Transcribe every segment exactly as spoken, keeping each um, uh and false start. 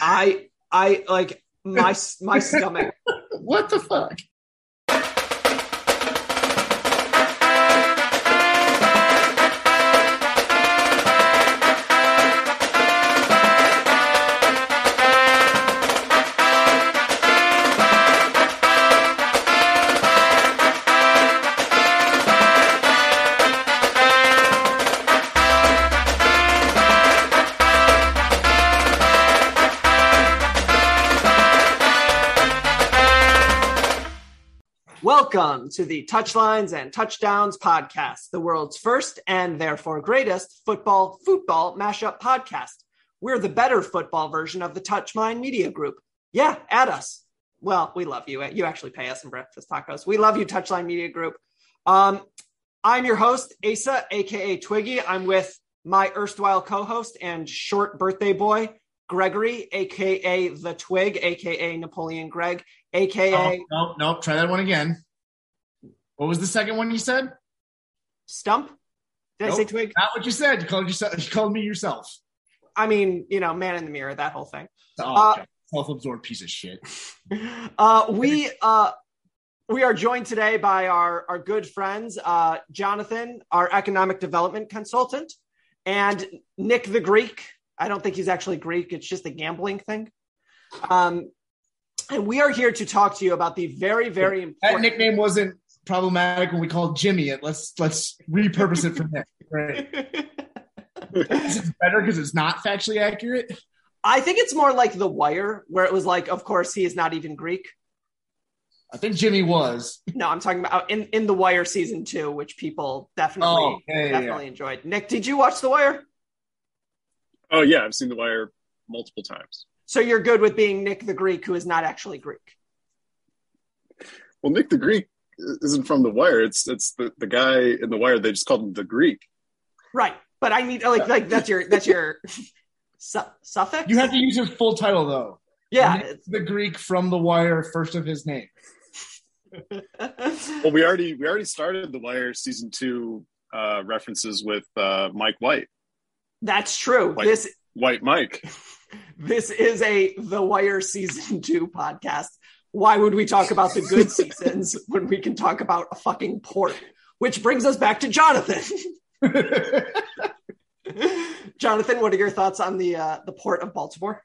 I, I like my, my stomach. What the fuck? Welcome to the Touchlines and Touchdowns podcast, the world's first and therefore greatest football football mashup podcast. We're the better football version of the Touchline Media Group. Yeah, at us. Well, we love you. You actually pay us in breakfast tacos. We love you, Touchline Media Group. Um, I'm your host, Asa, a k a. Twiggy. I'm with my erstwhile co-host and short birthday boy, Gregory, a k a. The Twig, a k a. Napoleon Greg, a k a. Oh, no, no, try that one again. What was the second one you said? Stump? Did nope, I say twig? Not what you said. You called yourself. You called me yourself. I mean, you know, man in the mirror, that whole thing. Oh, okay. uh, Self-absorbed piece of shit. uh, we uh, we are joined today by our, our good friends, uh, Jonathan, our economic development consultant, and Nick the Greek. I don't think he's actually Greek. It's just a gambling thing. Um, and we are here to talk to you about the very, very important... That nickname wasn't problematic when we called Jimmy it. Let's let's repurpose it from there. Right. This is better because it's not factually accurate. I think it's more like The Wire, where it was like, of course, he is not even Greek. I think Jimmy was. No, I'm talking about in, in The Wire season two, which people definitely, oh, yeah, definitely yeah. enjoyed. Nick, did you watch The Wire? Oh, yeah. I've seen The Wire multiple times. So you're good with being Nick the Greek, who is not actually Greek. Well, Nick the Greek isn't from The Wire. It's it's the, the guy in The Wire. They just called him the Greek. Right. But I mean, like, like that's your that's your su- suffix. You have to use his full title, though. Yeah. Nick the Greek from The Wire, first of his name. Well, we already we already started The Wire season two uh, references with uh, Mike White. That's true. White, this White Mike. This is a The Wire season two podcast. Why would we talk about the good seasons when we can talk about a fucking port? Which brings us back to Jonathan. Jonathan, what are your thoughts on the uh, the port of Baltimore?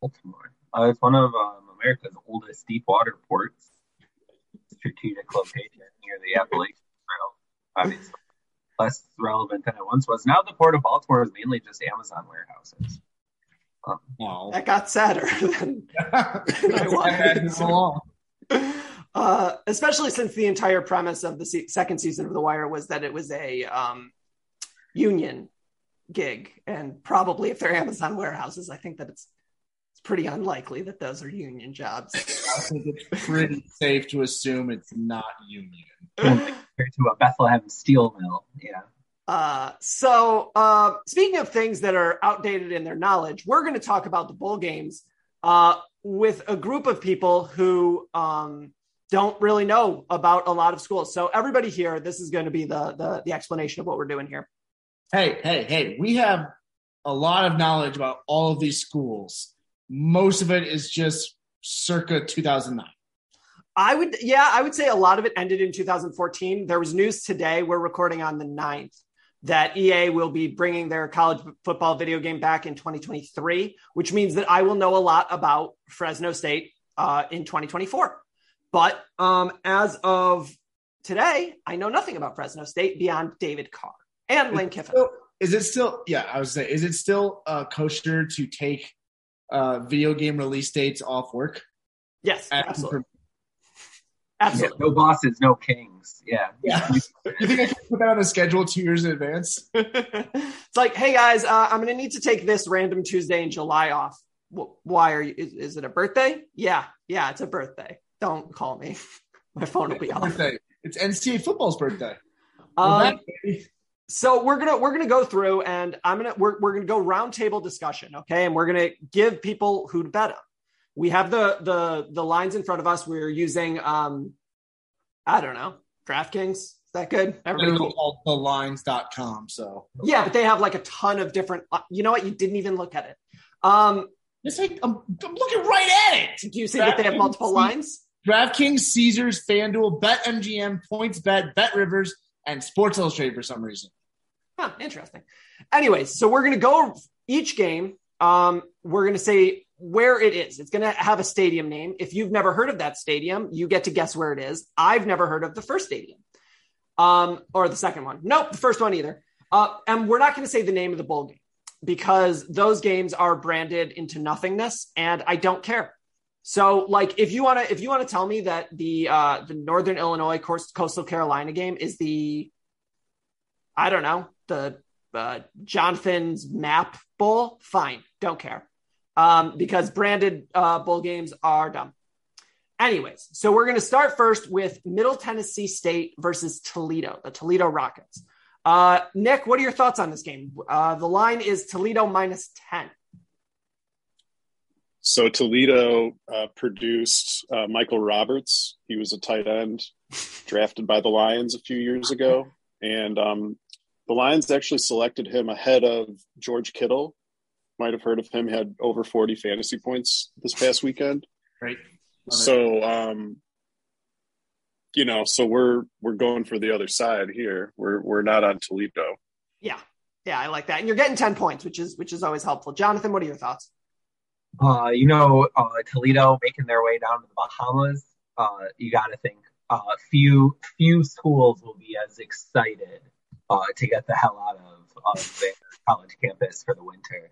Baltimore. Uh, it's one of um, America's oldest deep water ports. Strategic location near the Appalachian Trail, obviously. Less relevant than it once was. Now the port of Baltimore is mainly just Amazon warehouses. Um, wow. That got sadder than, than I wanted. to. Uh, especially since the entire premise of the se- second season of The Wire was that it was a um, union gig, and probably if they're Amazon warehouses, I think that it's it's pretty unlikely that those are union jobs. I think it's pretty safe to assume it's not union. compared to a Bethlehem steel mill. Yeah. Uh, so uh, speaking of things that are outdated in their knowledge, we're going to talk about the bowl games uh, with a group of people who um, don't really know about a lot of schools. So everybody here, this is going to be the, the the explanation of what we're doing here. Hey, hey, hey, we have a lot of knowledge about all of these schools. Most of it is just circa two thousand nine. I would, yeah, I would say a lot of it ended in two thousand fourteen. There was news today, we're recording on the ninth, that E A will be bringing their college football video game back in twenty twenty-three, which means that I will know a lot about Fresno State uh, in twenty twenty-four. But um, as of today, I know nothing about Fresno State beyond David Carr and Lane Kiffin. Still, is it still, yeah, I was saying, is it still uh, kosher to take uh, video game release dates off work? Yes, At, absolutely. Absolutely. Yeah, no bosses, no kings. Yeah. yeah. You think I can put that on a schedule two years in advance? It's like, hey guys, uh, I'm going to need to take this random Tuesday in July off. Why are you, is, is it a birthday? Yeah. Yeah. It's a birthday. Don't call me. My phone will be off. Birthday. It's N C double A football's birthday. Um, well, that- so we're going to, we're going to go through and I'm going to, we're, we're going to go roundtable discussion. Okay. And we're going to give people who to bet on. We have the the the lines in front of us. We're using, um, I don't know, DraftKings. Is that good? Everybody called the lines dot com. So yeah, but they have like a ton of different. You know what? You didn't even look at it. Um, it's like, I'm, I'm looking right at it. Do you see that they have multiple lines? DraftKings, Caesars, FanDuel, BetMGM, PointsBet, BetRivers, and Sports Illustrated for some reason. Huh, interesting. Anyways, so we're gonna go each game. Um, we're gonna say where it is. It's going to have a stadium name. If you've never heard of that stadium, you get to guess where it is. I've never heard of the first stadium um, or the second one. Nope, the first one either. Uh, and we're not going to say the name of the bowl game because those games are branded into nothingness and I don't care. So like, if you want to, if you want to tell me that the, uh, the Northern Illinois Coastal Carolina game is the, I don't know, the uh, Jonathan's Map Bowl, fine. Don't care. Um, because branded uh, bowl games are dumb. Anyways, so we're going to start first with Middle Tennessee State versus Toledo, the Toledo Rockets. Uh, Nick, what are your thoughts on this game? Uh, the line is Toledo minus ten. So Toledo uh, produced uh, Michael Roberts. He was a tight end drafted by the Lions a few years ago. And um, the Lions actually selected him ahead of George Kittle. Might have heard of him, had over forty fantasy points this past weekend. Right. Love so, um, you know, so we're we're going for the other side here. We're we're not on Toledo. Yeah, yeah, I like that. And you're getting ten points, which is which is always helpful. Jonathan, what are your thoughts? Uh, you know, uh, Toledo making their way down to the Bahamas. Uh, you got to think uh, few few schools will be as excited uh, to get the hell out of, of their college campus for the winter.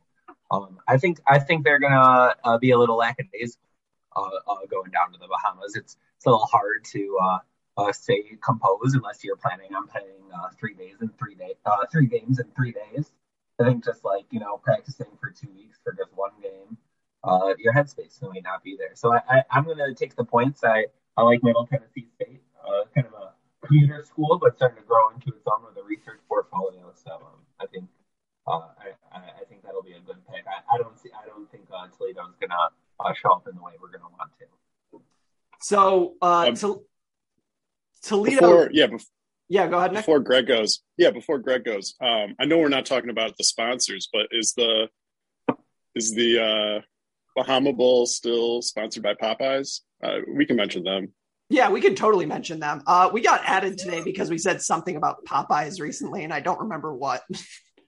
Um, I think I think they're gonna uh, be a little lackadaisical uh, uh, going down to the Bahamas. It's it's a little hard to uh, uh, stay composed unless you're planning on playing uh, three days and three days, uh, three games in three days. I think just like you know practicing for two weeks for just one game, uh, your headspace may not be there. So I, I, I'm gonna take the points. I, I like Middle Tennessee State, uh, kind of a commuter school, but starting to grow into its own with a research portfolio. So um, I think. Uh, I, I think that'll be a good pick. I, I don't see. I don't think uh, Toledo's going to uh, show up in the way we're going to want to. So uh, um, to, Toledo, before, yeah, before, yeah. Go ahead. Nick. Before Greg goes, yeah. Before Greg goes, um, I know we're not talking about the sponsors, but is the is the uh, Bahama Bowl still sponsored by Popeyes? Uh, we can mention them. Yeah, we could totally mention them. Uh, we got added today because we said something about Popeyes recently, and I don't remember what.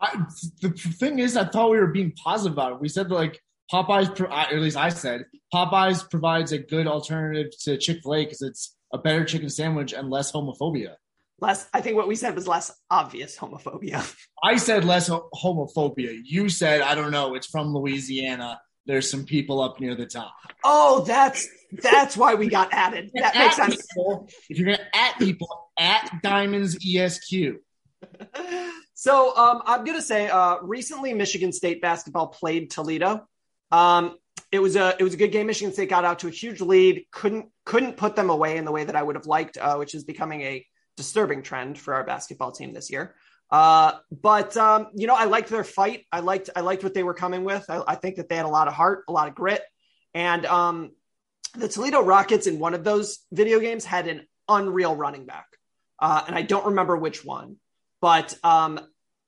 I, the thing is, I thought we were being positive about it. We said, like, Popeyes, or at least I said, Popeyes provides a good alternative to Chick-fil-A because it's a better chicken sandwich and less homophobia. Less, I think what we said was less obvious homophobia. I said less ho- homophobia. You said, I don't know, it's from Louisiana. There's some people up near the top. Oh, that's that's why we got added. That makes sense. People, if you're going to at people, at Diamonds E S Q. So um, I'm going to say uh, recently Michigan State basketball played Toledo. Um, it was a it was a good game. Michigan State got out to a huge lead, couldn't couldn't put them away in the way that I would have liked, uh, which is becoming a disturbing trend for our basketball team this year. Uh, but, um, you know, I liked their fight. I liked, I liked what they were coming with. I, I think that they had a lot of heart, a lot of grit. And um, the Toledo Rockets in one of those video games had an unreal running back. Uh, and I don't remember which one, but um,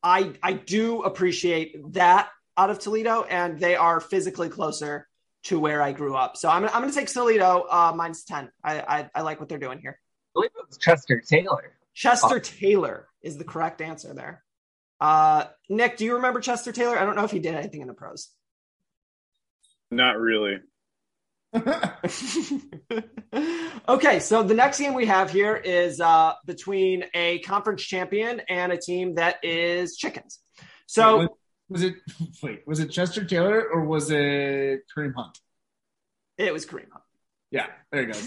I, I do appreciate that out of Toledo, and they are physically closer to where I grew up. So I'm, I'm going to take Toledo uh, minus ten. I, I, I like what they're doing here. I believe it was Chester Taylor. Chester Taylor is the correct answer there. Uh, Nick, do you remember Chester Taylor? I don't know if he did anything in the pros. Not really. Okay, so the next game we have here is uh, between a conference champion and a team that is chickens. So wait, was, was it? Wait, was it Chester Taylor or was it Kareem Hunt? It was Kareem Hunt. Yeah, there you go.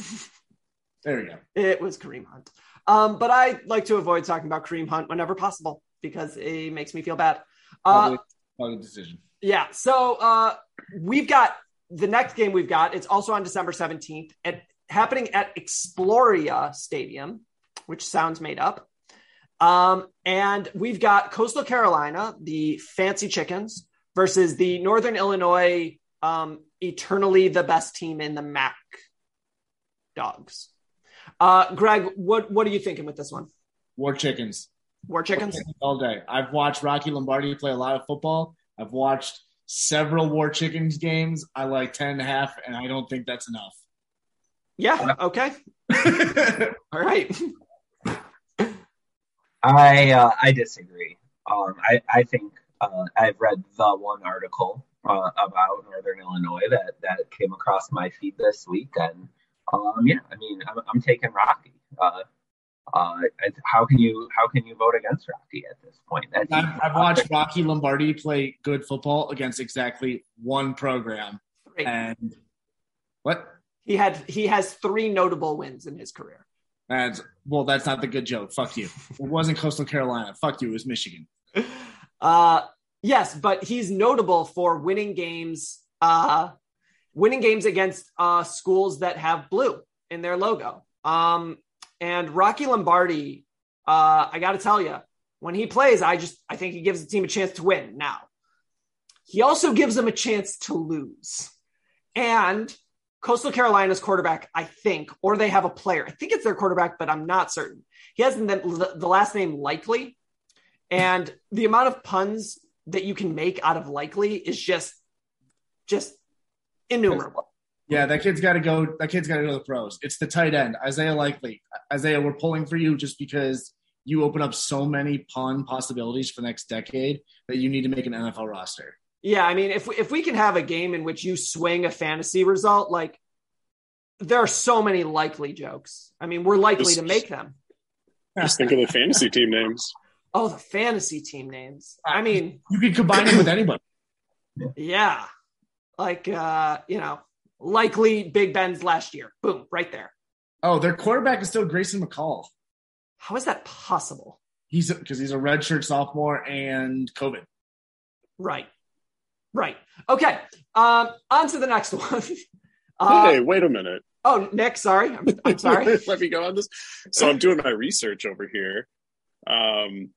There you go. It was Kareem Hunt. Um, but I like to avoid talking about Kareem Hunt whenever possible because it makes me feel bad. Uh, Probably a decision. Yeah. So uh, we've got the next game we've got. It's also on December seventeenth at happening at Exploria Stadium, which sounds made up. Um, and we've got Coastal Carolina, the fancy chickens, versus the Northern Illinois, um, eternally the best team in the M A C dogs. Uh, Greg, what, what are you thinking with this one? War chickens. War chickens? War chickens all day. I've watched Rocky Lombardi play a lot of football. I've watched several War Chickens games. I like ten and a half, and I don't think that's enough. Yeah. Okay. All right. I, uh, I disagree. Um, I, I think, uh, I've read the one article, uh, about Northern Illinois that, that came across my feed this week. And, Um, yeah, I mean, I'm, I'm taking Rocky. Uh, uh, how can you how can you vote against Rocky at this point? I've, I've watched Rocky Lombardi play good football against exactly one program, three. and what he had he has three notable wins in his career. And well, that's not the good joke. Fuck you. It wasn't Coastal Carolina. Fuck you. It was Michigan. Uh, yes, but he's notable for winning games. Uh, winning games against uh, schools that have blue in their logo. Um, and Rocky Lombardi, uh, I got to tell you, when he plays, I just, I think he gives the team a chance to win. Now, he also gives them a chance to lose. And Coastal Carolina's quarterback, I think, or they have a player. I think it's their quarterback, but I'm not certain. He has the, the last name Likely. And the amount of puns that you can make out of Likely is just, just, innumerable. Yeah, that kid's got to go. That kid's got to go to the pros. It's the tight end, Isaiah Likely. Isaiah, we're pulling for you just because you open up so many pun possibilities for the next decade that you need to make an N F L roster. Yeah, I mean, if we, if we can have a game in which you swing a fantasy result, like there are so many Likely jokes. I mean, we're likely just, to make them. Just think of the fantasy team names. Oh, the fantasy team names. I mean, you could combine them with anybody. Yeah. Like, uh, you know, Likely Big Ben's last year. Boom, right there. Oh, their quarterback is still Grayson McCall. How is that possible? He's because he's a redshirt sophomore and COVID. Right. Right. Okay. Um, on to the next one. uh, hey, wait a minute. Oh, Nick, sorry. I'm, I'm sorry. Let me go on this. So I'm doing my research over here. Um,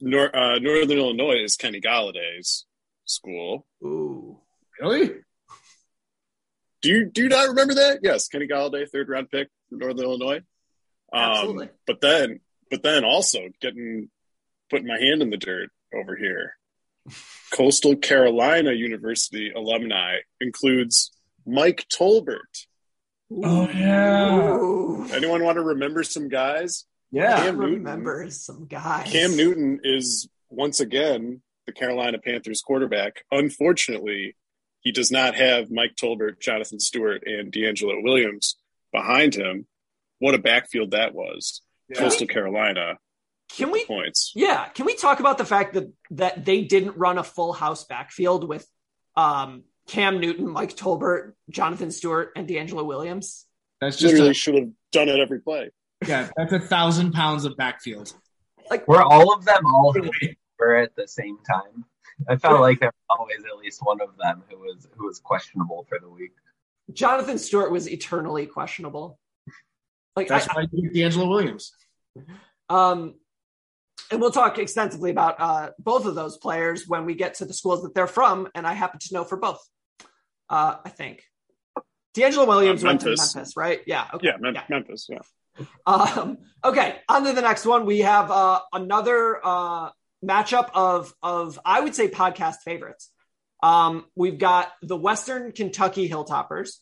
Nor- uh, Northern Illinois is Kenny Galladay's school. Ooh. Really? Do you do you not remember that? Yes, Kenny Galladay, third round pick from Northern Illinois. Um, Absolutely. But then, but then also getting putting my hand in the dirt over here. Coastal Carolina University alumni includes Mike Tolbert. Oh yeah. Ooh. Anyone want to remember some guys? Yeah, Cam remember Newton. some guys. Cam Newton is once again the Carolina Panthers quarterback. Unfortunately, he does not have Mike Tolbert, Jonathan Stewart, and D'Angelo Williams behind him. What a backfield that was. Yeah. Coastal Carolina. Can we points? Yeah. Can we talk about the fact that, that they didn't run a full house backfield with um, Cam Newton, Mike Tolbert, Jonathan Stewart, and D'Angelo Williams? That's just literally a, should have done it every play. Yeah, that's a thousand pounds of backfield. Like were all of them all were at the same time? I felt like there was always at least one of them who was who was questionable for the week. Jonathan Stewart was eternally questionable. Like that's I, why I think D'Angelo Williams. Um, and we'll talk extensively about uh, both of those players when we get to the schools that they're from. And I happen to know for both, uh, I think. D'Angelo Williams uh, went to Memphis, right? Yeah. Okay. Yeah, Mem- yeah. Memphis, yeah. Um, okay, on to the next one. We have uh, another uh, matchup of, of, I would say, podcast favorites. Um, we've got the Western Kentucky Hilltoppers,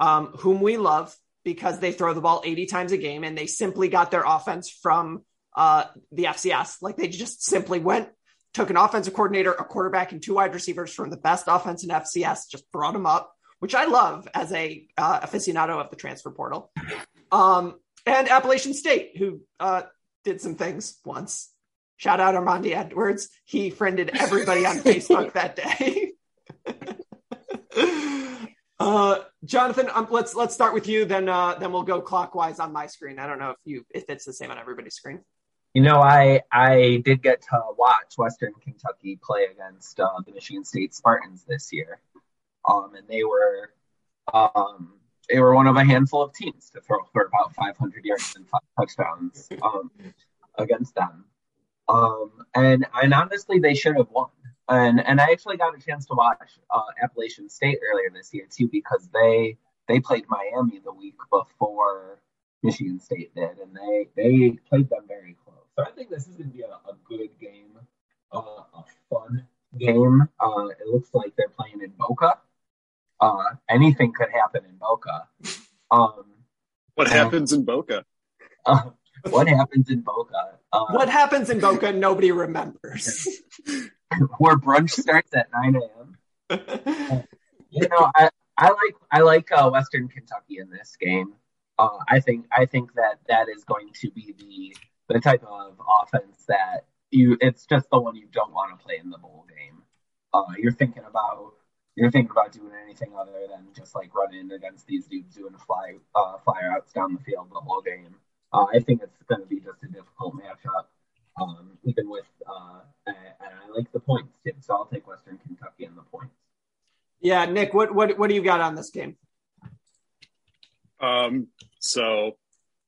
um, whom we love because they throw the ball eighty times a game, and they simply got their offense from uh, the F C S. Like, they just simply went, took an offensive coordinator, a quarterback, and two wide receivers from the best offense in F C S, just brought them up, which I love as a uh, aficionado of the transfer portal. Um, and Appalachian State, who uh, did some things once. Shout out Armandi Edwards. He friended everybody on Facebook that day. uh, Jonathan, um, let's let's start with you. Then uh, then we'll go clockwise on my screen. I don't know if you if it's the same on everybody's screen. You know, I I did get to watch Western Kentucky play against uh, the Michigan State Spartans this year, um, and they were um, they were one of a handful of teams to throw for about five hundred yards and five touchdowns um, against them. Um, and, and honestly, they should have won. And and I actually got a chance to watch uh, Appalachian State earlier this year, too, because they they played Miami the week before Michigan State did, and they, they played them very close. So I think this is going to be a, a good game, uh, a fun game. Uh, it looks like they're playing in Boca. Uh, anything could happen in Boca. Um, what happens and, in Boca? Uh, what happens in Boca? Uh, what happens in Boca, nobody remembers. Where brunch starts at nine a.m. Uh, you know, I, I like I like uh, Western Kentucky in this game. Uh, I think I think that that is going to be the the type of offense that you. It's just the one you don't want to play in the bowl game. Uh, you're thinking about you're thinking about doing anything other than just like running against these dudes doing fly uh, flyer outs down the field the whole game. Uh, I think it's going to be just a difficult matchup, um, even with, uh, and, and I like the points, too, so I'll take Western Kentucky and the points. Yeah, Nick, what what what do you got on this game? Um, so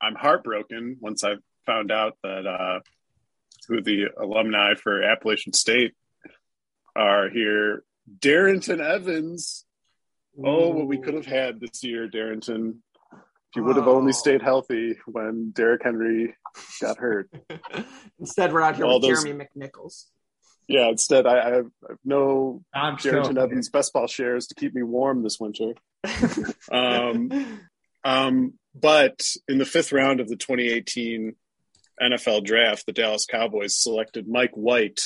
I'm heartbroken once I found out that uh, who the alumni for Appalachian State are here. Darrington Evans. Ooh. Oh, what we could have had this year, Darrington. You would have only stayed healthy when Derrick Henry got hurt. Instead, we're out here All with those, Jeremy McNichols. Yeah, instead, I, I, have, I have no Jared Evans best ball shares to keep me warm this winter. um, um, but in the fifth round of the twenty eighteen N F L draft, the Dallas Cowboys selected Mike White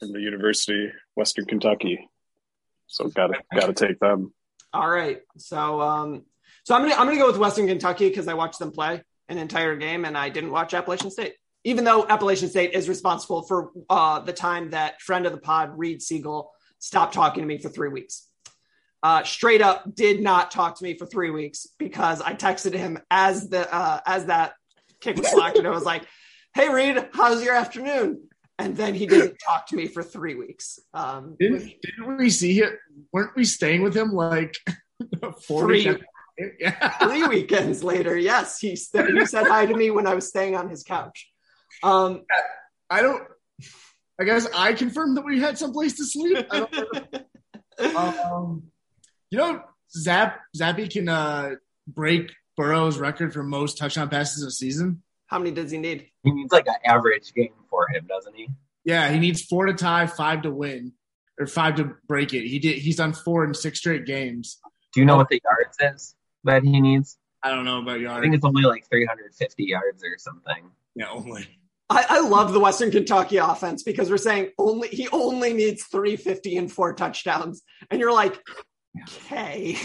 from the University of Western Kentucky. So gotta gotta take them. All right. So um So I'm gonna I'm gonna go with Western Kentucky because I watched them play an entire game and I didn't watch Appalachian State, even though Appalachian State is responsible for uh, the time that friend of the pod Reed Siegel stopped talking to me for three weeks. Uh, straight up, did not talk to me for three weeks because I texted him as the uh, as that kick was slacked and I was like, "Hey Reed, how's your afternoon?" And then he didn't talk to me for three weeks. Um, didn't, which, didn't we see it? Weren't we staying with him like forty? Yeah. Three weekends later, yes, he, st- he said hi to me when I was staying on his couch. Um, I don't. I guess I confirmed that we had someplace to sleep. I don't um, you know, Zap Zappy can uh, break Burrow's record for most touchdown passes of a season. How many does he need? He needs like an average game for him, doesn't he? Yeah, he needs four to tie, five to win, or five to break it. He did. He's done four in six straight games. Do you know um, what the yards is that he needs? I don't know about yards. I think it's only like three hundred fifty yards or something. Yeah, only. I, I love the Western Kentucky offense because we're saying only he only needs three fifty and four touchdowns. And you're like, okay,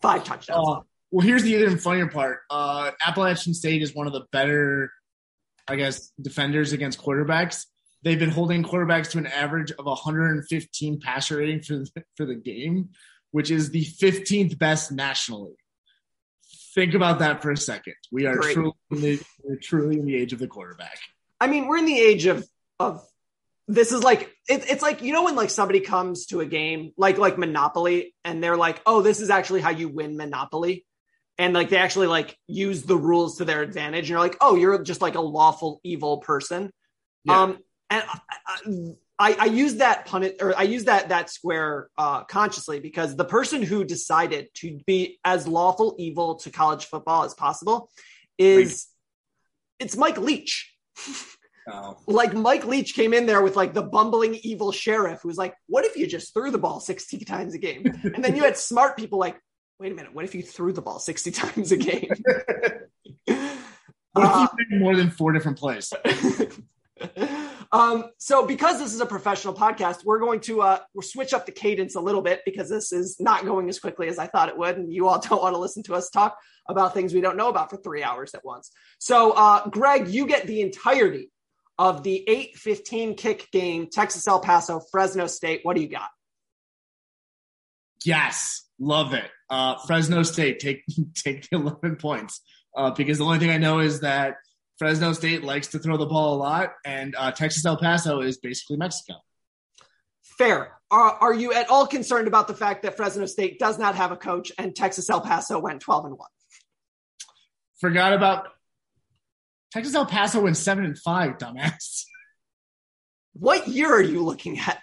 five touchdowns. Uh, well, here's the even funnier part. Uh, Appalachian State is one of the better, I guess, defenders against quarterbacks. They've been holding quarterbacks to an average of one hundred fifteen passer rating for the, for the game, which is the fifteenth best nationally. Think about that for a second. We are truly, we're truly in the age of the quarterback. I mean, we're in the age of of this is like it, it's like, you know, when like somebody comes to a game like like Monopoly and they're like, oh, this is actually how you win Monopoly. And like they actually like use the rules to their advantage. And you're like, oh, you're just like a lawful evil person. Yeah. Um, and I, I, I used that punit or I used that that square uh, consciously, because the person who decided to be as lawful evil to college football as possible is Wait. it's Mike Leach. Oh. Like Mike Leach came in there with like the bumbling evil sheriff who's like, what if you just threw the ball sixty times a game? And then you had smart people like, wait a minute, what if you threw the ball sixty times a game? What if you played more than four different plays? um, so because this is a professional podcast, we're going to uh, we'll switch up the cadence a little bit, because this is not going as quickly as I thought it would. And you all don't want to listen to us talk about things we don't know about for three hours at once. So, uh, Greg, you get the entirety of the eight fifteen kick game, Texas El Paso, Fresno State. What do you got? Yes. Love it. Uh, Fresno State, take take the eleven points, uh, because the only thing I know is that Fresno State likes to throw the ball a lot, and uh, Texas El Paso is basically Mexico. Fair. Are, are you at all concerned about the fact that Fresno State does not have a coach and Texas El Paso went twelve and one? Forgot about Texas El Paso went seven and five, dumbass. What year are you looking at?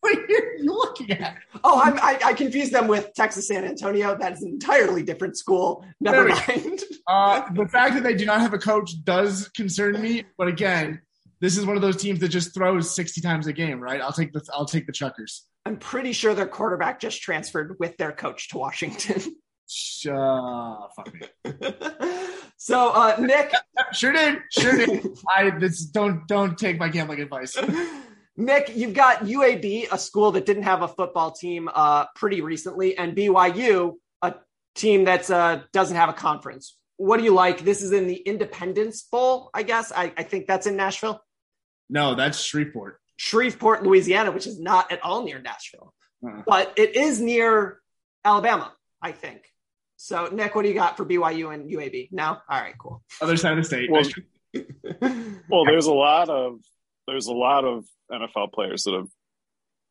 What are you looking at? Oh, I'm, I, I confused them with Texas San Antonio. That is an entirely different school. Never mind. uh, the fact that they do not have a coach does concern me. But again, this is one of those teams that just throws sixty times a game, right? I'll take the I'll take the Chuckers. I'm pretty sure their quarterback just transferred with their coach to Washington. Uh, fuck me. So, uh, Nick, sure did, sure did. I this don't don't take my gambling advice. Nick, you've got U A B, a school that didn't have a football team uh, pretty recently, and B Y U, a team that uh, doesn't have a conference. What do you like? This is in the Independence Bowl, I guess. I, I think that's in Nashville. No, that's Shreveport. Shreveport, Louisiana, which is not at all near Nashville. Uh-huh. But it is near Alabama, I think. So, Nick, what do you got for B Y U and U A B? No? All right, cool. Other side of the state. Well, well there's a lot of there's a lot of N F L players that have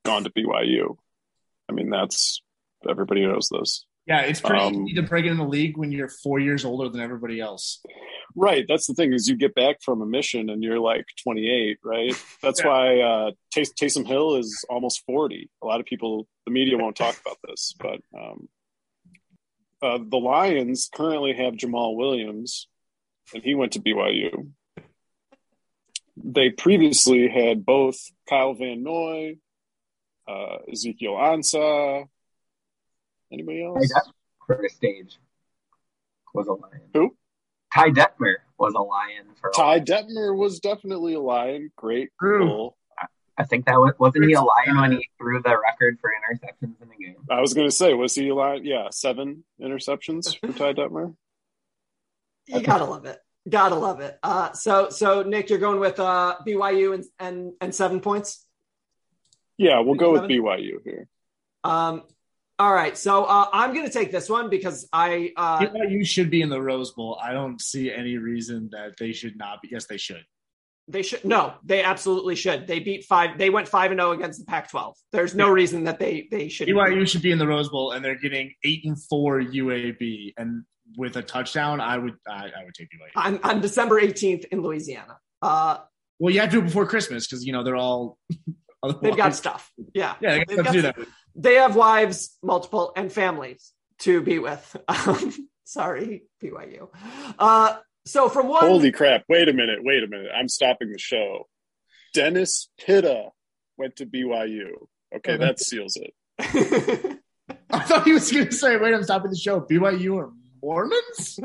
gone to B Y U. I mean, that's everybody knows this. Yeah, it's pretty um, easy to break into the league when you're four years older than everybody else. Right. That's the thing is you get back from a mission and you're like twenty-eight, right? That's yeah. why uh, Tays- Taysom Hill is almost forty. A lot of people, the media won't talk about this, but um, uh, the Lions currently have Jamal Williams, and he went to B Y U. They previously had both Kyle Van Noy, uh, Ezekiel Ansah. Anybody else? Ty Detmer for a stage was a Lion. Who? Ty Detmer was a Lion for. Ty Detmer was definitely a Lion. Great goal. I think that was wasn't he a Lion when he threw the record for interceptions in the game? I was going to say, was he a Lion? Yeah, seven interceptions for Ty Detmer. You gotta love it. Gotta love it. Uh, so, so Nick, you're going with uh, B Y U and, and and seven points? Yeah, we'll go seven? With B Y U here. Um, all right, so uh, I'm going to take this one because I uh, – B Y U should be in the Rose Bowl. I don't see any reason that they should not be. Yes, they should. They should – no, they absolutely should. They beat five – they went five and oh against the Pac twelve. There's no yeah. reason that they, they should – B Y U should be in the Rose Bowl, and they're getting eight and four U A B, and – with a touchdown, I would I, I would take you later. On, on December eighteenth in Louisiana. Uh, well, you have to do it before Christmas because, you know, they're all... they've got stuff. Yeah. Yeah, they have to do that. They have wives, multiple, and families to be with. Um, sorry, B Y U. Uh, so from one... Holy crap. Wait a minute. Wait a minute. I'm stopping the show. Dennis Pitta went to B Y U. Okay, that seals it. I thought he was going to say, wait, I'm stopping the show. B Y U or Mormons?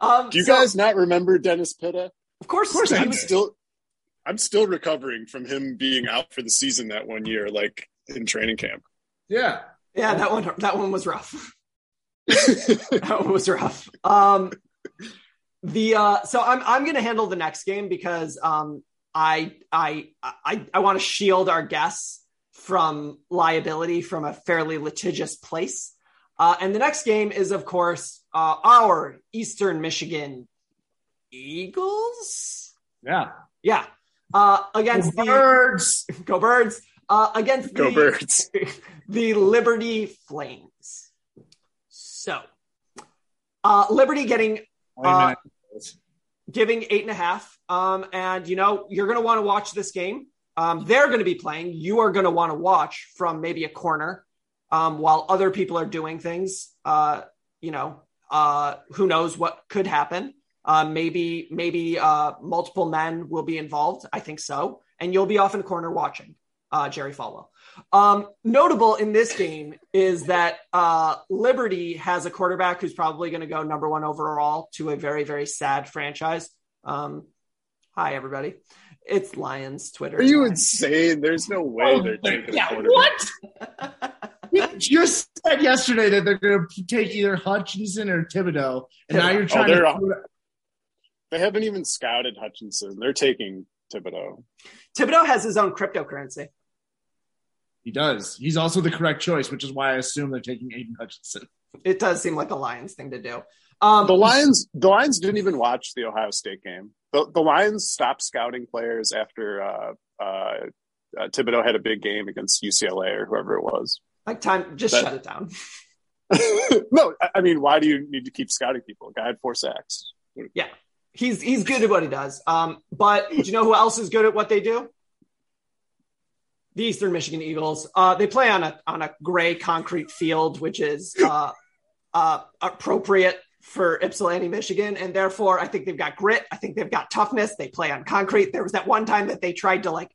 um, Do you so, guys not remember Dennis Pitta? Of course, of course I'm still I'm still recovering from him being out for the season that one year, like in training camp. Yeah. Yeah, that one that one was rough. That one was rough. Um the uh so I'm I'm gonna handle the next game because um I I I I want to shield our guests from liability from a fairly litigious place. Uh, and the next game is, of course, uh, our Eastern Michigan Eagles. Yeah, yeah. Uh, against go the birds, go birds. Uh, against go the, birds. The Liberty Flames. So Uh, Liberty getting uh, giving eight and a half. Um, and, you know, you're going to want to watch this game. Um, they're going to be playing. You are going to want to watch from maybe a corner um, while other people are doing things. Uh, you know, uh, who knows what could happen. Uh, maybe maybe uh, multiple men will be involved. I think so. And you'll be off in a corner watching uh, Jerry Falwell. Um, notable in this game is that uh, Liberty has a quarterback who's probably going to go number one overall to a very, very sad franchise. Um, hi, everybody. It's Lions Twitter. Are you time. Insane? There's no way oh, they're taking yeah, a quarterback. What? You just said yesterday that they're going to take either Hutchinson or Thibodeau, and Thibodeau. Now you're trying oh, to – They haven't even scouted Hutchinson. They're taking Thibodeau. Thibodeau has his own cryptocurrency. He does. He's also the correct choice, which is why I assume they're taking Aiden Hutchinson. It does seem like a Lions thing to do. Um, the Lions the Lions didn't even watch the Ohio State game. The, the Lions stopped scouting players after uh, uh, uh, Thibodeau had a big game against U C L A or whoever it was. Like time, just that, shut it down. No, I mean, why do you need to keep scouting people? A guy had four sacks. Yeah. He's he's good at what he does. Um, but do you know who else is good at what they do? The Eastern Michigan Eagles. Uh, they play on a on a gray concrete field, which is uh, uh, appropriate for Ypsilanti, Michigan, and therefore I think they've got grit. I think they've got toughness. They play on concrete. There was that one time that they tried to like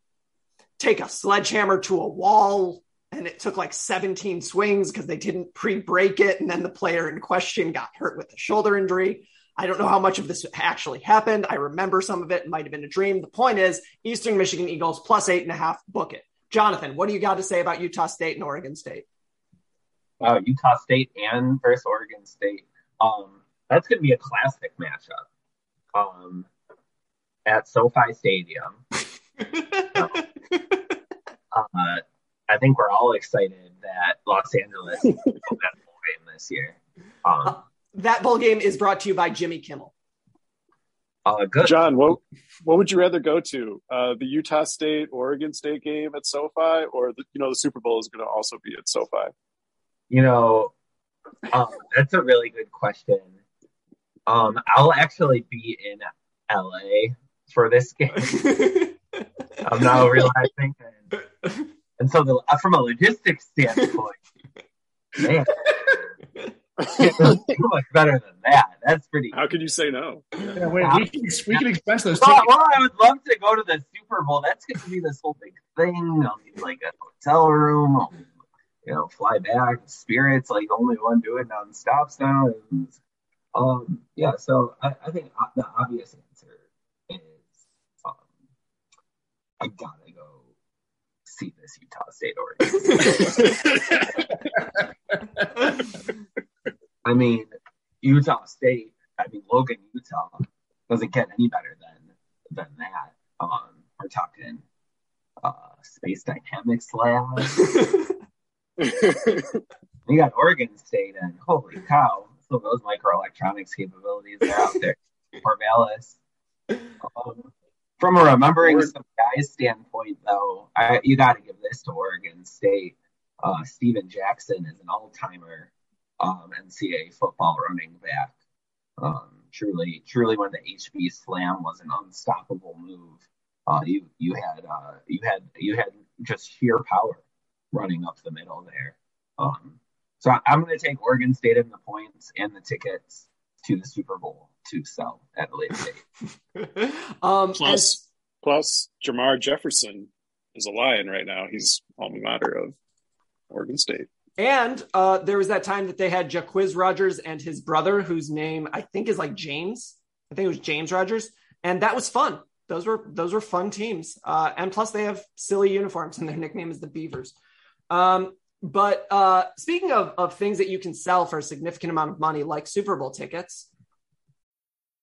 take a sledgehammer to a wall, and it took like seventeen swings because they didn't pre-break it, and then the player in question got hurt with a shoulder injury. I don't know how much of this actually happened. I remember some of it. It might have been a dream. The point is, Eastern Michigan Eagles plus eight and a half, book it. Jonathan, what do you got to say about Utah State and Oregon State? Wow, Utah State and versus Oregon State. Um, that's going to be a classic matchup um, at SoFi Stadium. So, uh, I think we're all excited that Los Angeles is going to win that bowl game this year. Um, uh- That bowl game is brought to you by Jimmy Kimmel. Uh, good. John, what what would you rather go to? Uh, the Utah State Oregon State game at SoFi, or the, you know the Super Bowl is going to also be at SoFi? You know, um, that's a really good question. Um, I'll actually be in L A for this game. I'm now realizing, and, and so the, from a logistics standpoint, man. It's much better than that. That's pretty. How could you say no? Yeah, wait, we can we can express those. Well, well, I would love to go to the Super Bowl. That's going to be this whole big thing. I'll need like a hotel room. I'll, you know, fly back. Spirit's like the only one doing nonstops now. And, um, yeah. So I, I think the obvious answer is um, I gotta go see this Utah State Oregon. I mean, Utah State, I mean, Logan, Utah doesn't get any better than than that. Um, we're talking uh, space dynamics lab. We got Oregon State, and holy cow, so those microelectronics capabilities are out there. Corvallis. Um, from a remembering Oregon. Some guys' standpoint, though, I, you got to give this to Oregon State. Uh, Steven Jackson is an all-timer. Um, N C A A football running back. Um, truly, truly, when the H B slam was an unstoppable move, uh, you you had uh, you had you had just sheer power running up the middle there. Um, so I, I'm going to take Oregon State in the points and the tickets to the Super Bowl to sell at a later date. um, plus, as- plus Jamar Jefferson is a Lion right now. He's alma mater of Oregon State. And uh, there was that time that they had Jaquiz Rogers and his brother, whose name I think is like James. I think it was James Rogers. And that was fun. Those were those were fun teams. Uh, and plus they have silly uniforms and their nickname is the Beavers. Um, but uh, speaking of, of things that you can sell for a significant amount of money, like Super Bowl tickets.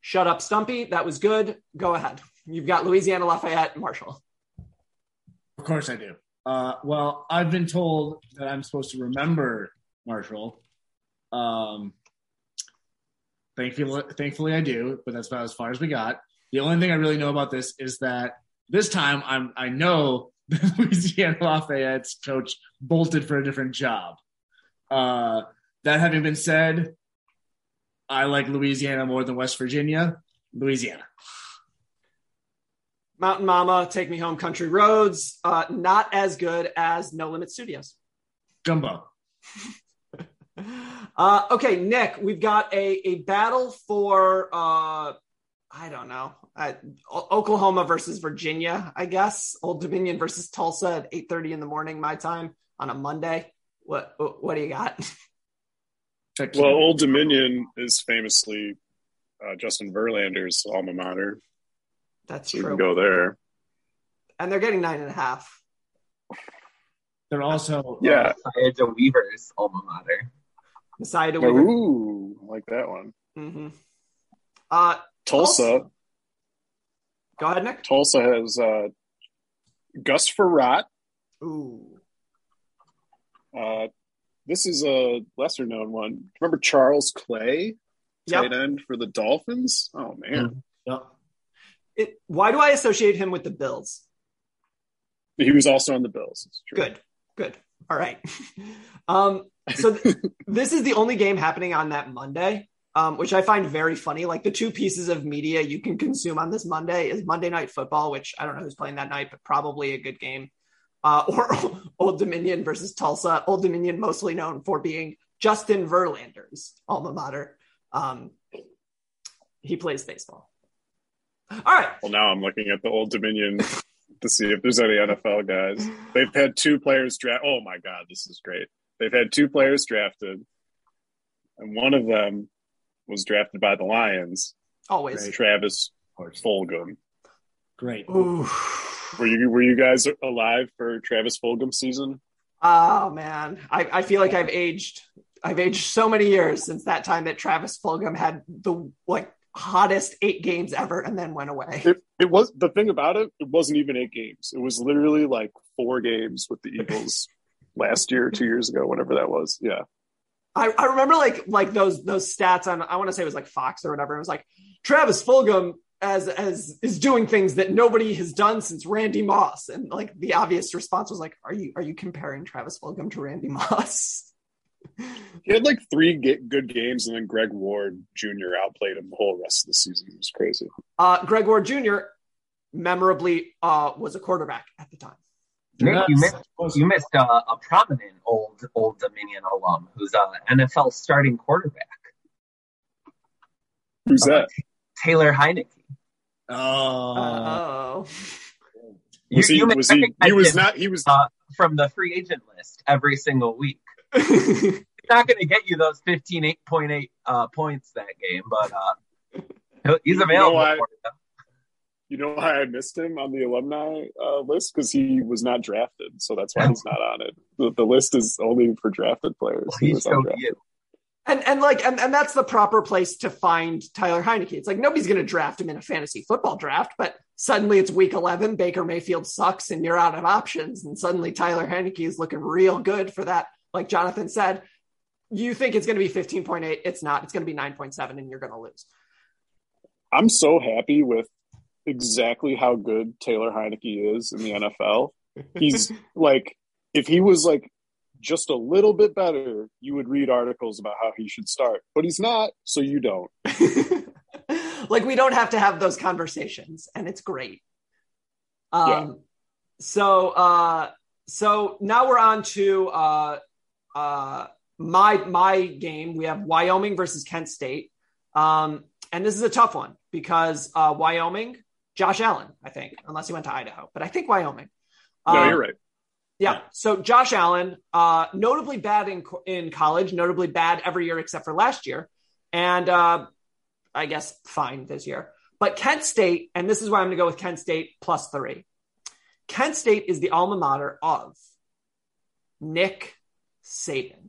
Shut up, Stumpy. That was good. Go ahead. You've got Louisiana, Lafayette, Marshall. Of course I do. Uh, well, I've been told that I'm supposed to remember Marshall. Um, thankfully, thankfully I do, but that's about as far as we got. The only thing I really know about this is that this time I'm, I know that Louisiana Lafayette's coach bolted for a different job. Uh, that having been said, I like Louisiana more than West Virginia. Louisiana. Mountain Mama, Take Me Home, Country Roads. Uh, not as good as No Limit Studios. Gumbo. uh, okay, Nick, we've got a, a battle for, uh, I don't know, uh, Oklahoma versus Virginia, I guess. Old Dominion versus Tulsa at eight thirty in the morning, my time, on a Monday. What, what, what do you got? Well, Old Dominion is famously uh, Justin Verlander's alma mater. That's true. You can go there. And they're getting nine and a half. They're also yeah. Messiah DeWeaver's alma mater. Messiah DeWeaver. Ooh, I like that one. Mm-hmm. Uh, Tulsa. Tulsa. Go ahead, Nick. Tulsa has uh, Gus Frerot. Ooh. Uh, this is a lesser-known one. Remember Charles Clay, tight yep. end for the Dolphins? Oh, man. Yep. It, why do I associate him with the Bills? He was also on the Bills. It's true. Good, good. All right. Um, so th- this is the only game happening on that Monday, um, which I find very funny. Like the two pieces of media you can consume on this Monday is Monday Night Football, which I don't know who's playing that night, but probably a good game. Uh, or Old Dominion versus Tulsa. Old Dominion mostly known for being Justin Verlander's alma mater. Um, he plays baseball. All right. Well, now I'm looking at the Old Dominion to see if there's any N F L guys. They've had two players draft. Oh, my God, this is great. They've had two players drafted, and one of them was drafted by the Lions. Always. Travis Fulgham. Great. Ooh. Were you were you guys alive for Travis Fulgham's season? Oh, man. I, I feel like I've aged. I've aged so many years since that time that Travis Fulgham had the, like, hottest eight games ever and then went away. It, it was the thing about it, it wasn't even eight games. It was literally like four games with the Eagles last year, two years ago, whatever that was. Yeah. I, I remember like like those those stats on I want to say it was like Fox or whatever. It was like Travis Fulgham as as is doing things that nobody has done since Randy Moss. And like the obvious response was like, Are you are you comparing Travis Fulgham to Randy Moss? He had like three good games, and then Greg Ward Junior outplayed him the whole rest of the season. It was crazy. Uh, Greg Ward Junior memorably uh, was a quarterback at the time. Nick, you missed, you missed uh, a prominent old Old Dominion alum who's an N F L starting quarterback. Who's that? Uh, Taylor Heineke. Oh. You, was he, you was he, he was not. He was uh, from the free agent list every single week. It's not going to get you those fifteen point eight uh, points that game, but uh, he's available. You know, why, for them. You know why I missed him on the alumni uh, list? Because he was not drafted, so that's why he's not on it. The, the list is only for drafted players. Well, he was undrafted. And and like and, and that's the proper place to find Tyler Heineke. It's like nobody's going to draft him in a fantasy football draft, but suddenly it's week eleven. Baker Mayfield sucks, and you're out of options, and suddenly Tyler Heineke is looking real good for that. Like Jonathan said, you think it's going to be fifteen point eight. It's not. It's going to be nine point seven, and you're going to lose. I'm so happy with exactly how good Taylor Heineke is in the N F L. He's like, if he was like just a little bit better, you would read articles about how he should start. But he's not, so you don't. Like, we don't have to have those conversations, and it's great. Um, yeah. So, uh, so now we're on to... Uh, Uh, my my game, we have Wyoming versus Kent State. Um, and this is a tough one because uh, Wyoming, Josh Allen, I think, unless he went to Idaho. But I think Wyoming. Um, no, you're right. Yeah. So Josh Allen, uh, notably bad in, in college, notably bad every year except for last year. And uh, I guess fine this year. But Kent State, and this is why I'm going to go with Kent State plus three. Kent State is the alma mater of Nick Saban.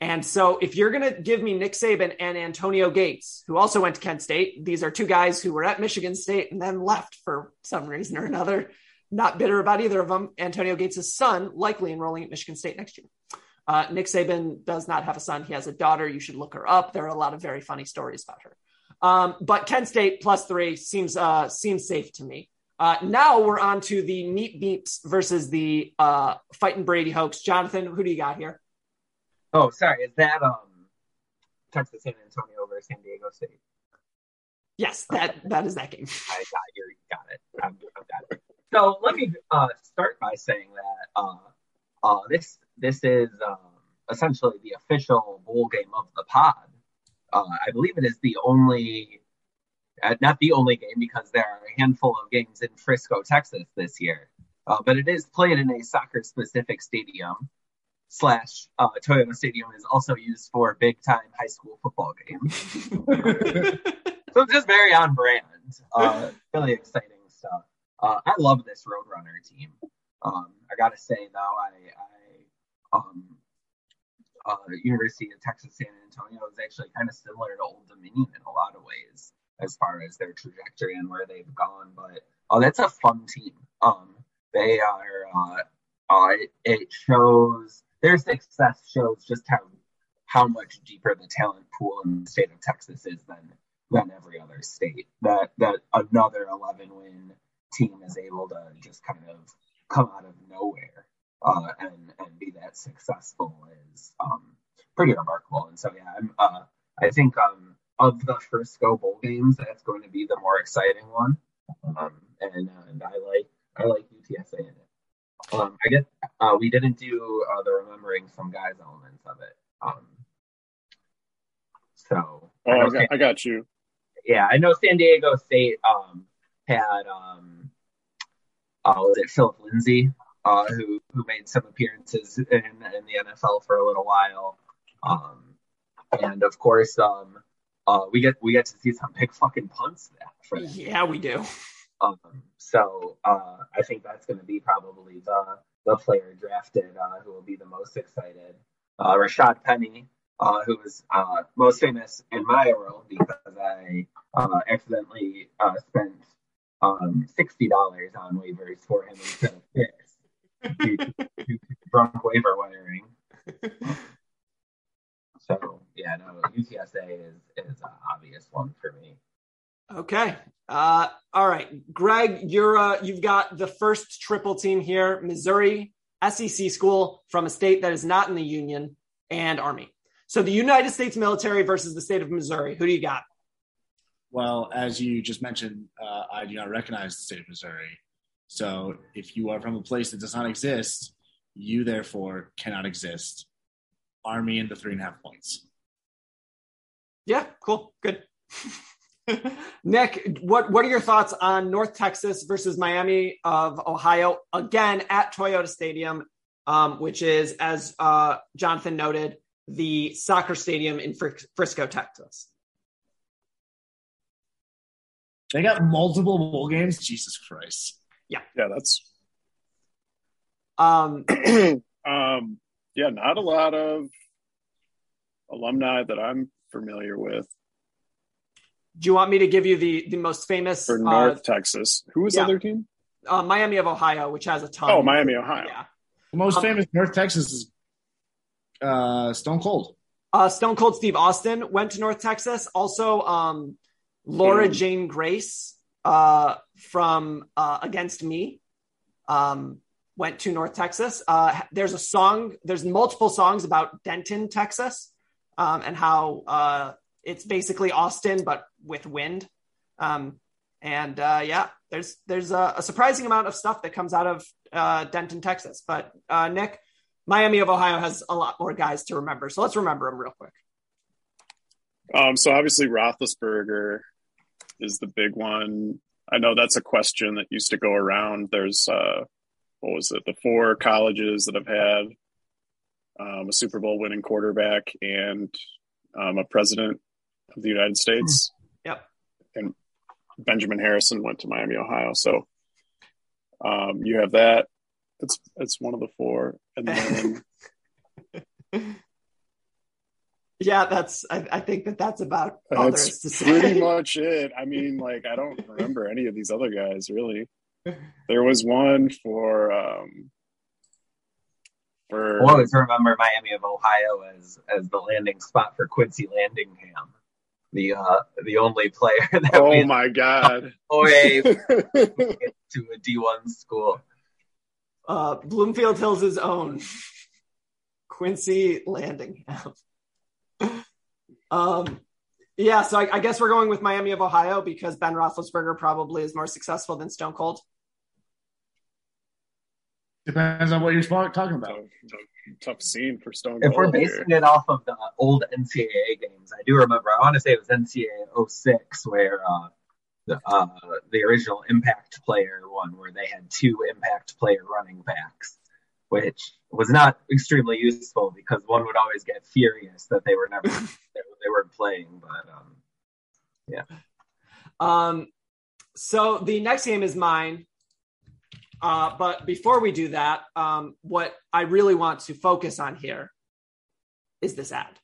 And so if you're going to give me Nick Saban and Antonio Gates, who also went to Kent State, these are two guys who were at Michigan State and then left for some reason or another. Not bitter about either of them. Antonio Gates' son likely enrolling at Michigan State next year. Uh, Nick Saban does not have a son. He has a daughter. You should look her up. There are a lot of very funny stories about her. Um, but Kent State plus three seems uh, seems safe to me. Uh, now we're on to the Neat Beeps versus the uh, Fightin' Brady hoax. Jonathan, who do you got here? Oh, sorry. Is that um, Texas San Antonio versus San Diego State? Yes, that that is that game. I got you. Got it. I got it. So let me uh, start by saying that uh, uh, this this is um, essentially the official bowl game of the pod. Uh, I believe it is the only, uh, not the only game because there are a handful of games in Frisco, Texas this year, uh, but it is played in a soccer-specific stadium slash uh, Toyota Stadium is also used for big-time high school football games. So just very on brand. Uh, really exciting stuff. Uh, I love this Roadrunner team. Um, I gotta say though, I, I um, uh, University of Texas San Antonio is actually kind of similar to Old Dominion in a lot of ways as far as their trajectory and where they've gone. But oh, that's a fun team. Um, they are. Uh, uh, it, it shows their success shows just how how much deeper the talent pool in the state of Texas is than than every other state. That that another eleven win team is able to just kind of come out of nowhere uh, and and be that successful is um, pretty remarkable. And so yeah, I'm, uh, I think um, of the Frisco bowl games, that's going to be the more exciting one. Um, and and I like I like U T S A in it. Um, I guess uh, we didn't do uh, the remembering some guys elements of it. Um, so oh, I, I, got, I got you. Yeah, I know San Diego State um, had. Um, Uh, was it Philip Lindsay, uh, who who made some appearances in, in the N F L for a little while, um, and of course, um, uh, we get we get to see some big fucking punts there. Yeah, we do. Um, so uh, I think that's going to be probably the the player drafted uh, who will be the most excited. Uh, Rashad Penny, uh, who is uh, most famous in my world because I uh, accidentally uh, spent. Um, sixty dollars on waivers for him instead of six due to drunk waiver wiring. So, yeah, no, U T S A is, is an obvious one for me. Okay. Uh, all right. Greg, you're, uh, you've got the first triple team here. Missouri, S E C school from a state that is not in the Union, and Army. So the United States military versus the state of Missouri. Who do you got? Well, as you just mentioned, uh, I do not recognize the state of Missouri. So if you are from a place that does not exist, you therefore cannot exist. Army in the three and a half points. Yeah, cool. Good. Nick, what, what are your thoughts on North Texas versus Miami of Ohio? Again, at Toyota Stadium, um, which is, as uh, Jonathan noted, the soccer stadium in Fris- Frisco, Texas. They got multiple bowl games. Jesus Christ. Yeah. Yeah, that's. Um, um, yeah, not a lot of alumni that I'm familiar with. Do you want me to give you the, the most famous? For North uh, Texas. Who was yeah. the other team? Uh, Miami of Ohio, which has a ton. Oh, Miami, Ohio. Yeah. The most um, famous North Texas is uh, Stone Cold. Uh, Stone Cold Steve Austin went to North Texas. Also, um, Laura Jane Grace uh, from uh, Against Me um, went to North Texas. Uh, there's a song, there's multiple songs about Denton, Texas, um, and how uh, it's basically Austin, but with wind. Um, and uh, yeah, there's there's a, a surprising amount of stuff that comes out of uh, Denton, Texas. But uh, Nick, Miami of Ohio has a lot more guys to remember. So let's remember them real quick. Um, so obviously Roethlisberger is the big one. I know that's a question that used to go around. There's, uh, what was it, the four colleges that have had um, a Super Bowl winning quarterback and um, a president of the United States. Yep. And Benjamin Harrison went to Miami, Ohio. So um, you have that. It's it's one of the four, and then yeah, that's. I, I think that that's about all there is to say. That's pretty much it. I mean, like I don't remember any of these other guys really. There was one for. Um, for I always remember Miami of Ohio as as the landing spot for Quincy Landingham, the uh, the only player that. Oh we my God! Away to a D one school. Uh, Bloomfield Hills' own Quincy Landingham. um, yeah, so I, I guess we're going with Miami of Ohio because Ben Roethlisberger probably is more successful than Stone Cold. Depends on what you're talking about. Tough, tough scene for Stone Cold. If we're basing here. It off of the old N C double A games, I do remember, I want to say it was N C double A oh six where uh, The, uh, the original Impact Player one where they had two Impact Player running backs, which was not extremely useful because one would always get furious that they were never they, they weren't playing. But um, yeah. Um. So the next game is mine. Uh, but before we do that, um, what I really want to focus on here is this ad.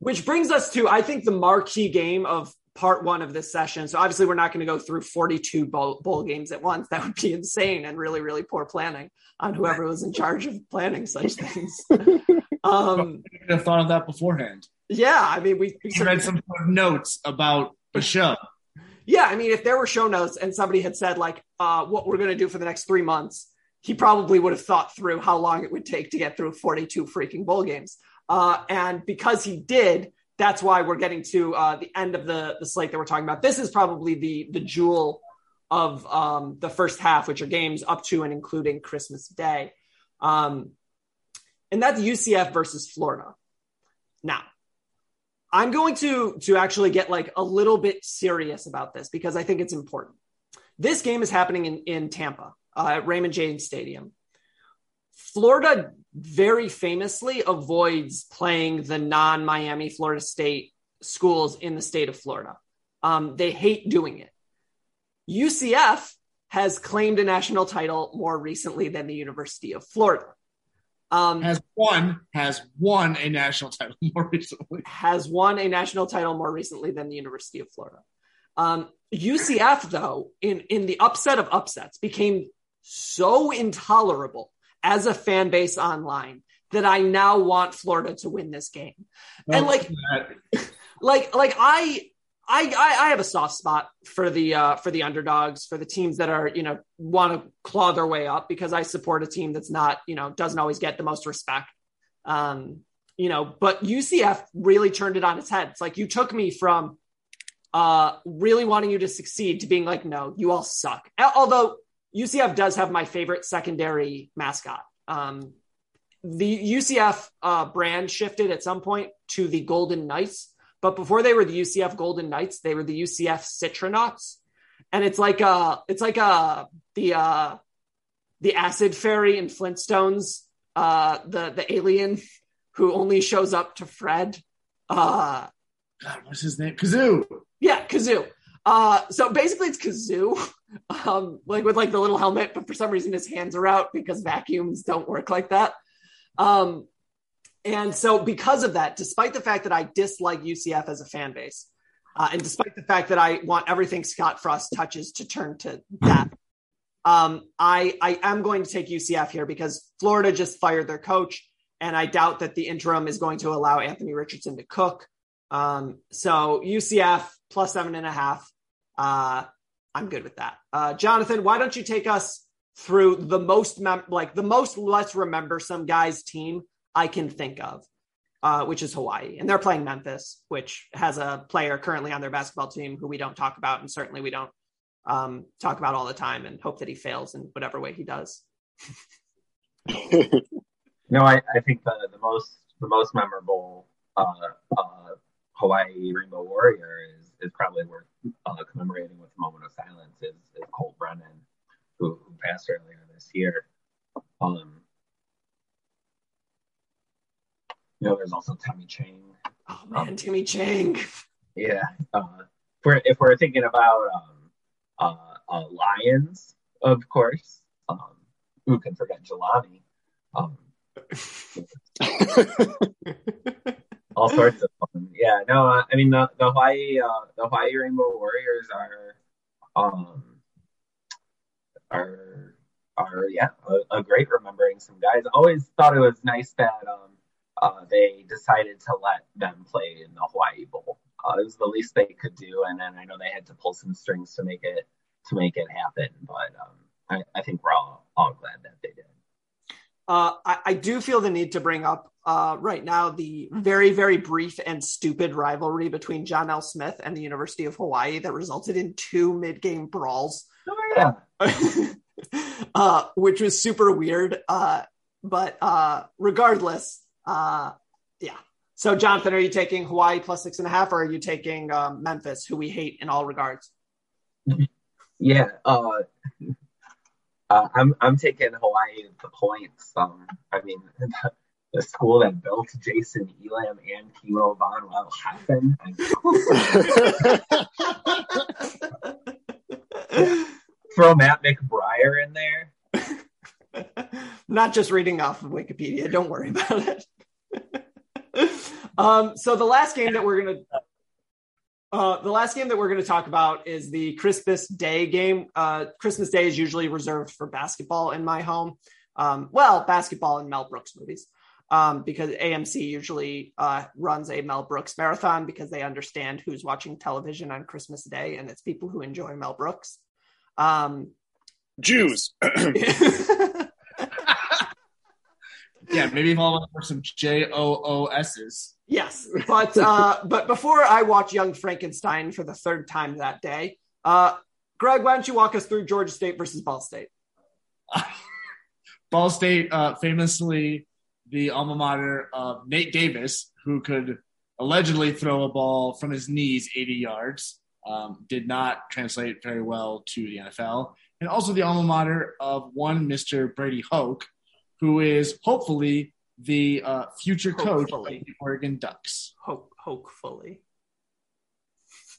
Which brings us to, I think, the marquee game of part one of this session. So obviously we're not going to go through forty-two bowl, bowl games at once. That would be insane and really, really poor planning on whoever was in charge of planning such things. Um, I could have thought of that beforehand. Yeah, I mean, we... we read some sort of notes about the show. Yeah, I mean, if there were show notes and somebody had said, like, uh, what we're going to do for the next three months, he probably would have thought through how long it would take to get through forty-two freaking bowl games. Uh, and because he did, that's why we're getting to uh, the end of the, the slate that we're talking about. This is probably the the jewel of um, the first half, which are games up to and including Christmas Day. Um, and that's U C F versus Florida. Now, I'm going to, to actually get like a little bit serious about this because I think it's important. This game is happening in, in Tampa, uh, at Raymond James Stadium. Florida very famously avoids playing the non-Miami Florida State schools in the state of Florida. Um, they hate doing it. U C F has claimed a national title more recently than the University of Florida. Um, has won, has won a national title more recently. Has won a national title more recently than the University of Florida. Um, U C F, though, in, in the upset of upsets, became so intolerable as a fan base online that I now want Florida to win this game. Oh, and like, like, like I, I, I have a soft spot for the, uh, for the underdogs, for the teams that are, you know, want to claw their way up because I support a team that's not, you know, doesn't always get the most respect. Um, you know, but U C F really turned it on its head. It's like, you took me from uh, really wanting you to succeed to being like, no, you all suck. Although U C F does have my favorite secondary mascot. Um, the U C F uh, brand shifted at some point to the Golden Knights, but before they were the U C F Golden Knights, they were the U C F Citronauts. And it's like uh it's like uh the uh, the Acid Fairy in Flintstones, uh, the the alien who only shows up to Fred. Uh, God, what's his name? Kazoo. Yeah, Kazoo. Uh, so basically it's Kazoo, um, like with like the little helmet, but for some reason his hands are out because vacuums don't work like that. Um, and so because of that, despite the fact that I dislike U C F as a fan base, uh, and despite the fact that I want everything Scott Frost touches to turn to that, um, I, I am going to take U C F here because Florida just fired their coach. And I doubt that the interim is going to allow Anthony Richardson to cook. Um, so U C F plus seven and a half. Uh, I'm good with that. Uh, Jonathan, why don't you take us through the most, mem- like the most, let's remember some guys team I can think of, uh, which is Hawaii, and they're playing Memphis, which has a player currently on their basketball team who we don't talk about. And certainly we don't, um, talk about all the time and hope that he fails in whatever way he does. No, I, I think the, the most, the most memorable, uh, uh, Hawaii Rainbow Warrior is, is probably worth uh, commemorating with a moment of silence is, is Cole Brennan, who, who passed earlier this year. Um, you know, there's also Timmy Chang. Oh man, um, Timmy Chang. Yeah. Uh, if, we're, if we're thinking about um, uh, uh, Lions, of course. Um, who can forget Jelani? Um, all sorts of fun. Yeah, no, uh, I mean, the, the Hawaii, uh, the Hawaii Rainbow Warriors are, um, are, are yeah, a, a great remembering some guys. Always thought it was nice that um, uh, they decided to let them play in the Hawaii Bowl. Uh, it was the least they could do, and then I know they had to pull some strings to make it to make it happen. But um, I, I think we're all, all glad that they did. Uh, I, I do feel the need to bring up uh, right now the very, very brief and stupid rivalry between John L. Smith and the University of Hawaii that resulted in two mid-game brawls, oh, yeah. uh, which was super weird. Uh, but uh, regardless, uh, yeah. So, Jonathan, are you taking Hawaii plus six and a half, or are you taking um, Memphis, who we hate in all regards? Yeah. Uh... Uh, I'm I'm taking Hawaii at the points. Um, I mean, the, the school that built Jason Elam and Kilo Von Wild happened. Throw Matt McBriar in there. Not just reading off of Wikipedia. Don't worry about it. um, so the last game that we're gonna. Uh, the last game that we're going to talk about is the Christmas Day game. Uh, Christmas Day is usually reserved for basketball in my home. Um, well, basketball and Mel Brooks movies, um, because A M C usually uh, runs a Mel Brooks marathon because they understand who's watching television on Christmas Day, and it's people who enjoy Mel Brooks. Um, Jews. Yeah, maybe follow up for some J O O S's. Yes, but uh, but before I watch Young Frankenstein for the third time that day, uh, Greg, why don't you walk us through Georgia State versus Ball State? Ball State, uh, famously the alma mater of Nate Davis, who could allegedly throw a ball from his knees eighty yards, um, did not translate very well to the N F L, and also the alma mater of one Mister Brady Hoke, who is hopefully the uh, future coach of the Oregon Ducks. Hope, hopefully.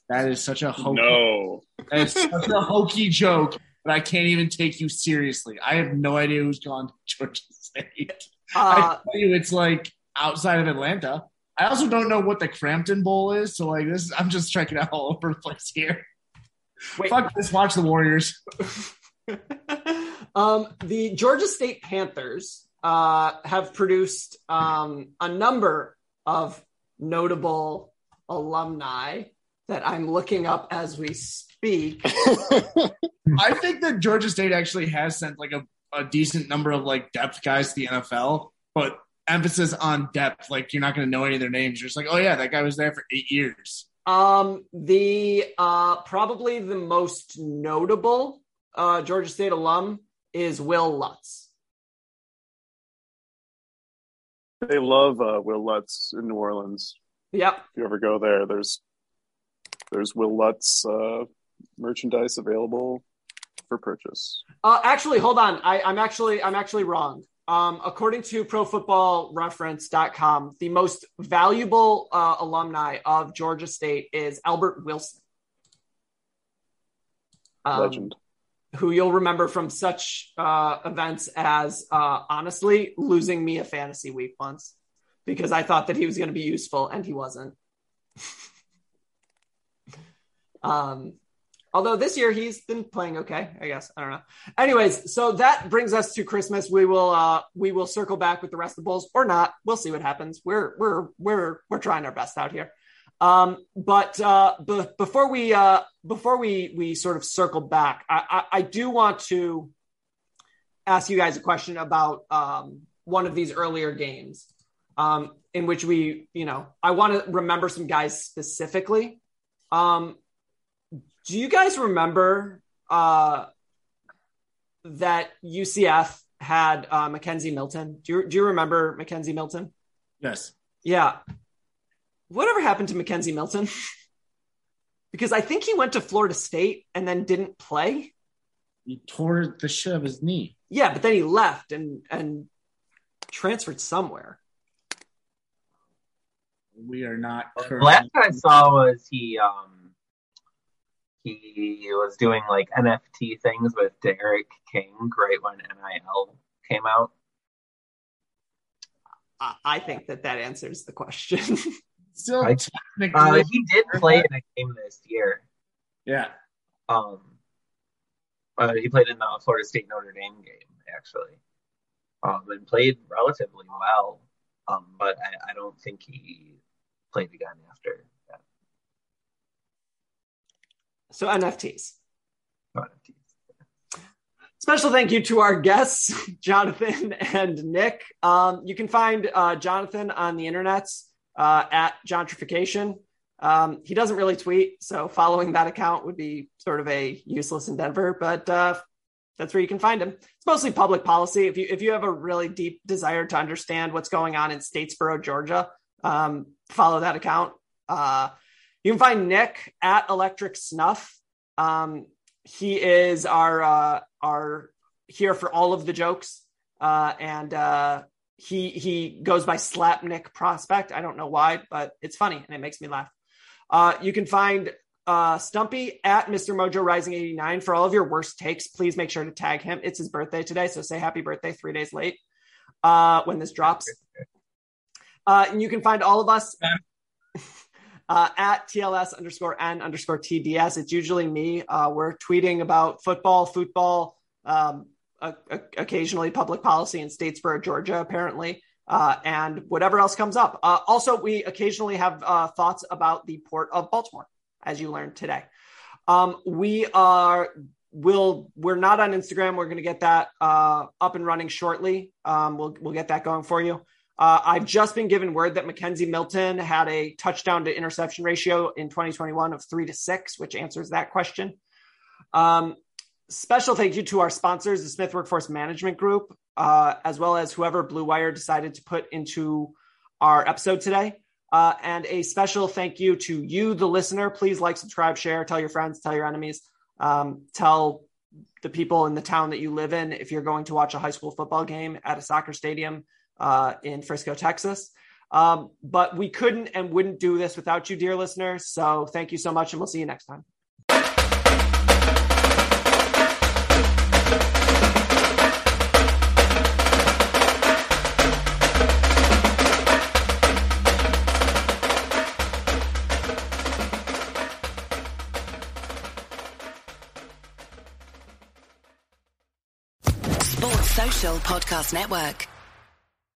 That is such a hokey. No. That is such a hokey joke that I can't even take you seriously. I have no idea who's gone to Georgia State. Uh, I tell you, it's like outside of Atlanta. I also don't know what the Crampton Bowl is, so like this, I'm just checking out all over the place here. Wait. Fuck this, watch the Warriors. Um, the Georgia State Panthers uh, have produced um, a number of notable alumni that I'm looking up as we speak. I think that Georgia State actually has sent like a, a decent number of like depth guys to the N F L, but emphasis on depth. Like you're not going to know any of their names. You're just like, oh yeah, that guy was there for eight years. Um, the uh, probably the most notable uh, Georgia State alum is Will Lutz. They love uh, Will Lutz in New Orleans. Yep. If you ever go there, there's there's Will Lutz uh, merchandise available for purchase. Uh, actually, hold on. I, I'm actually I'm actually wrong. Um, according to Pro Football Reference dot com, the most valuable uh, alumni of Georgia State is Albert Wilson. Um, Legend. Who you'll remember from such uh, events as, uh, honestly, losing me a fantasy week once because I thought that he was going to be useful and he wasn't. um, although this year he's been playing okay, I guess. I don't know. Anyways, so that brings us to Christmas. We will uh, we will circle back with the rest of the Bulls or not. We'll see what happens. We're we're we're we're trying our best out here. Um, but, uh, b- before we, uh, before we, we sort of circle back, I, I, I do want to ask you guys a question about, um, one of these earlier games, um, in which we, you know, I want to remember some guys specifically. Um, do you guys remember, uh, that U C F had, uh, Mackenzie Milton? Do you, do you remember Mackenzie Milton? Yes. Yeah. Whatever happened to Mackenzie Milton? Because I think he went to Florida State and then didn't play. He tore the shit of his knee. Yeah, but then he left and and transferred somewhere. We are not. Currently... Last I saw was he um he was doing like N F T things with Derek King right when N I L came out? I think that that answers the question. Still, I, uh, he did play in a game this year. Yeah. Um. Uh, he played in the Florida State Notre Dame game, actually, um, and played relatively well. Um, but I, I don't think he played again after that. So N F Ts. Oh, N F Ts. Special thank you to our guests, Jonathan and Nick. Um, you can find uh, Jonathan on the internet uh, at Jontrification. Um, he doesn't really tweet, so following that account would be sort of a useless endeavor, but uh, that's where you can find him. It's mostly public policy. If you if you have a really deep desire to understand what's going on in Statesboro, Georgia, um, follow that account. Uh, you can find Nick at Electric Snuff. Um, he is our... Uh, are here for all of the jokes. Uh, and uh, he he goes by Slapnick Prospect. I don't know why, but it's funny and it makes me laugh. Uh, you can find uh, Stumpy at Mister Mojo Rising eighty-nine for all of your worst takes. Please make sure to tag him. It's his birthday today, so say happy birthday three days late uh, when this drops. Uh, and you can find all of us Uh, at TLS underscore N underscore TDS. It's usually me. Uh, we're tweeting about football, football, um, a, a, occasionally public policy in Statesboro, Georgia, apparently, uh, and whatever else comes up. Uh, also, we occasionally have uh, thoughts about the port of Baltimore, as you learned today. Um, we are will we're not on Instagram. We're going to get that uh, up and running shortly. Um, we'll we'll get that going for you. Uh, I've just been given word that Mackenzie Milton had a touchdown to interception ratio in twenty twenty-one of three to six, which answers that question. Um, special thank you to our sponsors, the Smith Workforce Management Group, uh, as well as whoever Blue Wire decided to put into our episode today. Uh, and a special thank you to you, the listener. Please like, subscribe, share, tell your friends, tell your enemies, um, tell the people in the town that you live in if you're going to watch a high school football game at a soccer stadium uh in Frisco, Texas. Um, but we couldn't and wouldn't do this without you, dear listeners. So thank you so much, and we'll see you next time. Sports Social Podcast Network.